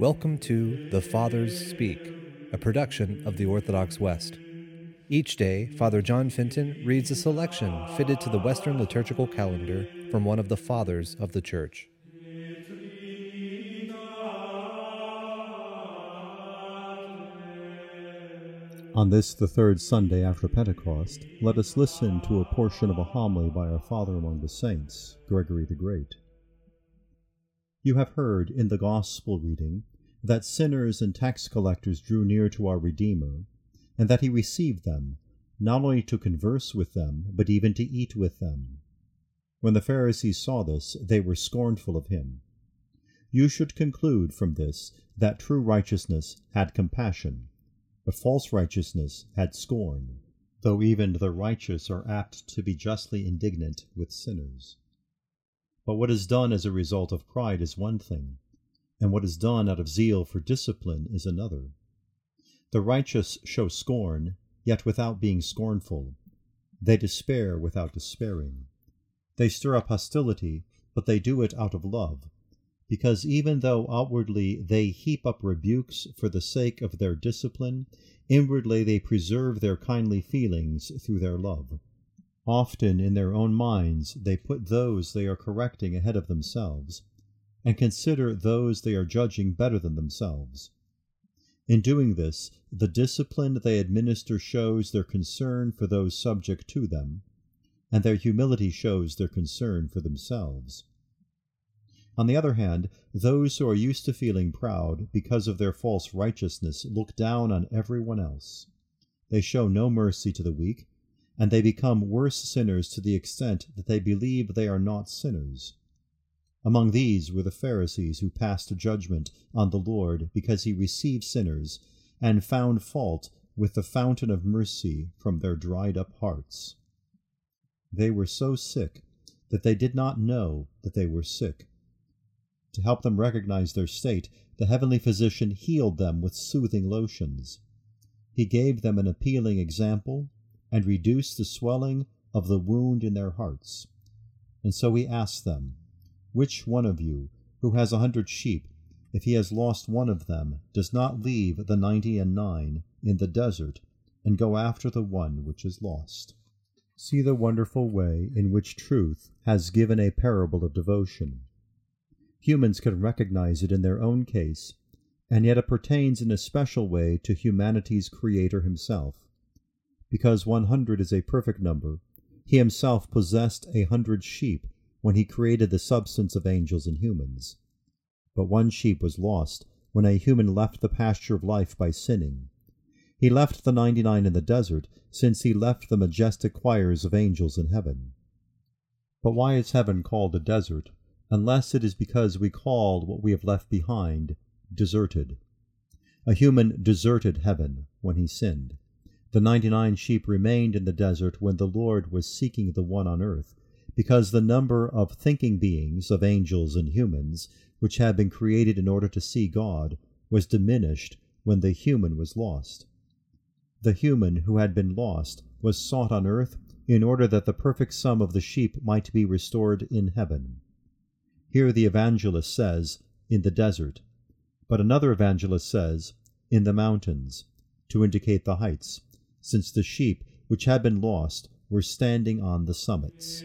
Welcome to The Fathers Speak, a production of the Orthodox West. Each day, Father John Fenton reads a selection fitted to the Western liturgical calendar from one of the Fathers of the Church. On this, the third Sunday after Pentecost, let us listen to a portion of a homily by our Father among the Saints, Gregory the Great. You have heard in the Gospel reading that sinners and tax collectors drew near to our Redeemer, and that he received them, not only to converse with them, but even to eat with them. When the Pharisees saw this, they were scornful of him. You should conclude from this that true righteousness had compassion, but false righteousness had scorn, though even the righteous are apt to be justly indignant with sinners. But what is done as a result of pride is one thing, and what is done out of zeal for discipline is another. The righteous show scorn, yet without being scornful. They despair without despairing. They stir up hostility, but they do it out of love, because even though outwardly they heap up rebukes for the sake of their discipline, inwardly they preserve their kindly feelings through their love. Often in their own minds they put those they are correcting ahead of themselves, and consider those they are judging better than themselves. In doing this, the discipline they administer shows their concern for those subject to them, and their humility shows their concern for themselves. On the other hand, those who are used to feeling proud because of their false righteousness look down on everyone else. They show no mercy to the weak, and they become worse sinners to the extent that they believe they are not sinners. Among these were the Pharisees who passed judgment on the Lord because he received sinners and found fault with the fountain of mercy from their dried-up hearts. They were so sick that they did not know that they were sick. To help them recognize their state, the heavenly physician healed them with soothing lotions. He gave them an appealing example and reduce the swelling of the wound in their hearts. And so he asked them, Which one of you, who has 100 sheep, if he has lost one of them, does not leave the 99 in the desert, and go after the one which is lost? See the wonderful way in which truth has given a parable of devotion. Humans can recognize it in their own case, and yet it pertains in a special way to humanity's Creator himself. Because 100 is a perfect number, he himself possessed 100 sheep when he created the substance of angels and humans. But one sheep was lost when a human left the pasture of life by sinning. He left the 99 in the desert, since he left the majestic choirs of angels in heaven. But why is heaven called a desert, unless it is because we called what we have left behind deserted? A human deserted heaven when he sinned. The 99 sheep remained in the desert when the Lord was seeking the one on earth, because the number of thinking beings, of angels and humans, which had been created in order to see God, was diminished when the human was lost. The human who had been lost was sought on earth in order that the perfect sum of the sheep might be restored in heaven. Here the evangelist says, in the desert, but another evangelist says, in the mountains, to indicate the heights, since the sheep which had been lost were standing on the summits.